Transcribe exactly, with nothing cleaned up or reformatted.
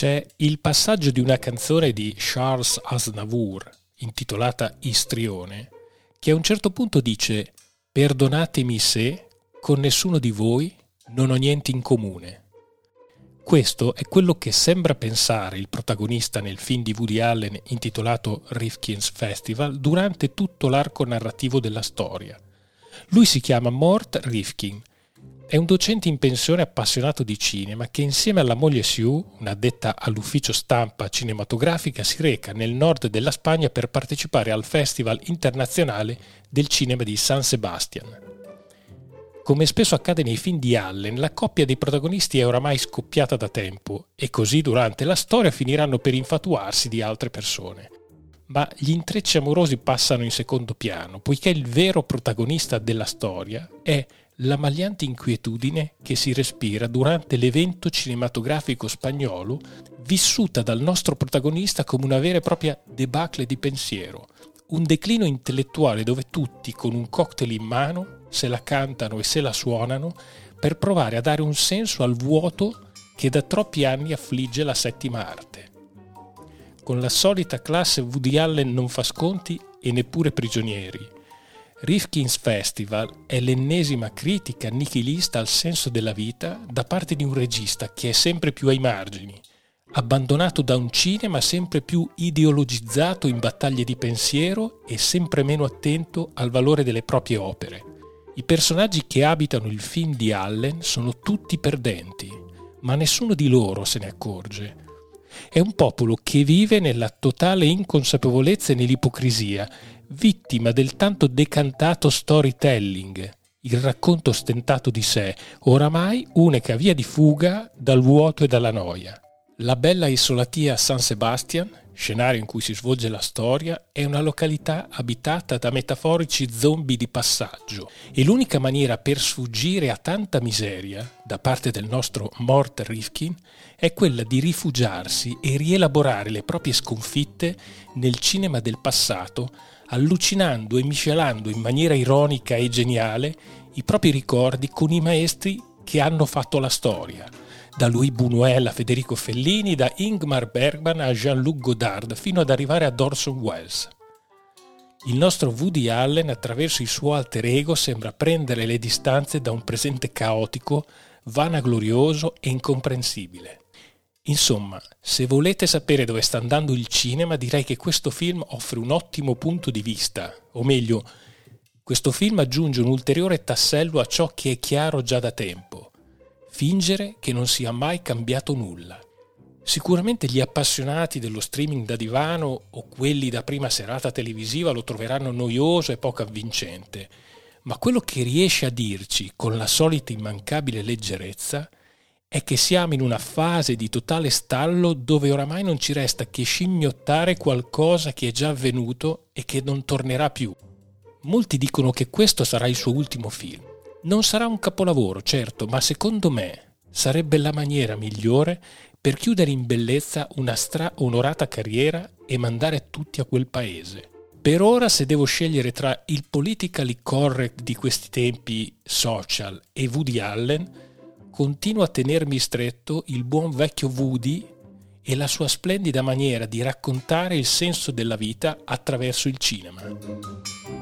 c'è il passaggio di una canzone di Charles Aznavour, intitolata Istrione, che a un certo punto dice «Perdonatemi se, con nessuno di voi, non ho niente in comune». Questo è quello che sembra pensare il protagonista nel film di Woody Allen intitolato Rifkin's Festival durante tutto l'arco narrativo della storia. Lui si chiama Mort Rifkin, è un docente in pensione appassionato di cinema che insieme alla moglie Sue, un'addetta all'ufficio stampa cinematografica, si reca nel nord della Spagna per partecipare al Festival Internazionale del Cinema di San Sebastian. Come spesso accade nei film di Allen, la coppia dei protagonisti è oramai scoppiata da tempo e così durante la storia finiranno per infatuarsi di altre persone. Ma gli intrecci amorosi passano in secondo piano, poiché il vero protagonista della storia è la magliante inquietudine che si respira durante l'evento cinematografico spagnolo, vissuta dal nostro protagonista come una vera e propria debacle di pensiero. Un declino intellettuale dove tutti, con un cocktail in mano, se la cantano e se la suonano per provare a dare un senso al vuoto che da troppi anni affligge la settima arte. Con la solita classe Woody Allen non fa sconti e neppure prigionieri. Rifkin's Festival è l'ennesima critica nichilista al senso della vita da parte di un regista che è sempre più ai margini, abbandonato da un cinema sempre più ideologizzato in battaglie di pensiero e sempre meno attento al valore delle proprie opere. I personaggi che abitano il film di Allen sono tutti perdenti, ma nessuno di loro se ne accorge. È un popolo che vive nella totale inconsapevolezza e nell'ipocrisia, vittima del tanto decantato storytelling, il racconto ostentato di sé, oramai unica via di fuga dal vuoto e dalla noia. La bella e solatia San Sebastian, scenario in cui si svolge la storia, è una località abitata da metaforici zombie di passaggio e l'unica maniera per sfuggire a tanta miseria da parte del nostro Mort Rifkin è quella di rifugiarsi e rielaborare le proprie sconfitte nel cinema del passato, allucinando e miscelando in maniera ironica e geniale i propri ricordi con i maestri che hanno fatto la storia. Da Louis Buñuel a Federico Fellini, da Ingmar Bergman a Jean-Luc Godard, fino ad arrivare ad Orson Welles. Il nostro Woody Allen, attraverso il suo alter ego, sembra prendere le distanze da un presente caotico, vanaglorioso e incomprensibile. Insomma, se volete sapere dove sta andando il cinema, direi che questo film offre un ottimo punto di vista, o meglio, questo film aggiunge un ulteriore tassello a ciò che è chiaro già da tempo. Fingere che non sia mai cambiato nulla. Sicuramente gli appassionati dello streaming da divano o quelli da prima serata televisiva lo troveranno noioso e poco avvincente, ma quello che riesce a dirci con la solita immancabile leggerezza è che siamo in una fase di totale stallo dove oramai non ci resta che scimmiottare qualcosa che è già avvenuto e che non tornerà più. Molti dicono che questo sarà il suo ultimo film. Non sarà un capolavoro, certo, ma secondo me sarebbe la maniera migliore per chiudere in bellezza una stra-onorata carriera e mandare tutti a quel paese. Per ora, se devo scegliere tra il politically correct di questi tempi social e Woody Allen, continuo a tenermi stretto il buon vecchio Woody e la sua splendida maniera di raccontare il senso della vita attraverso il cinema.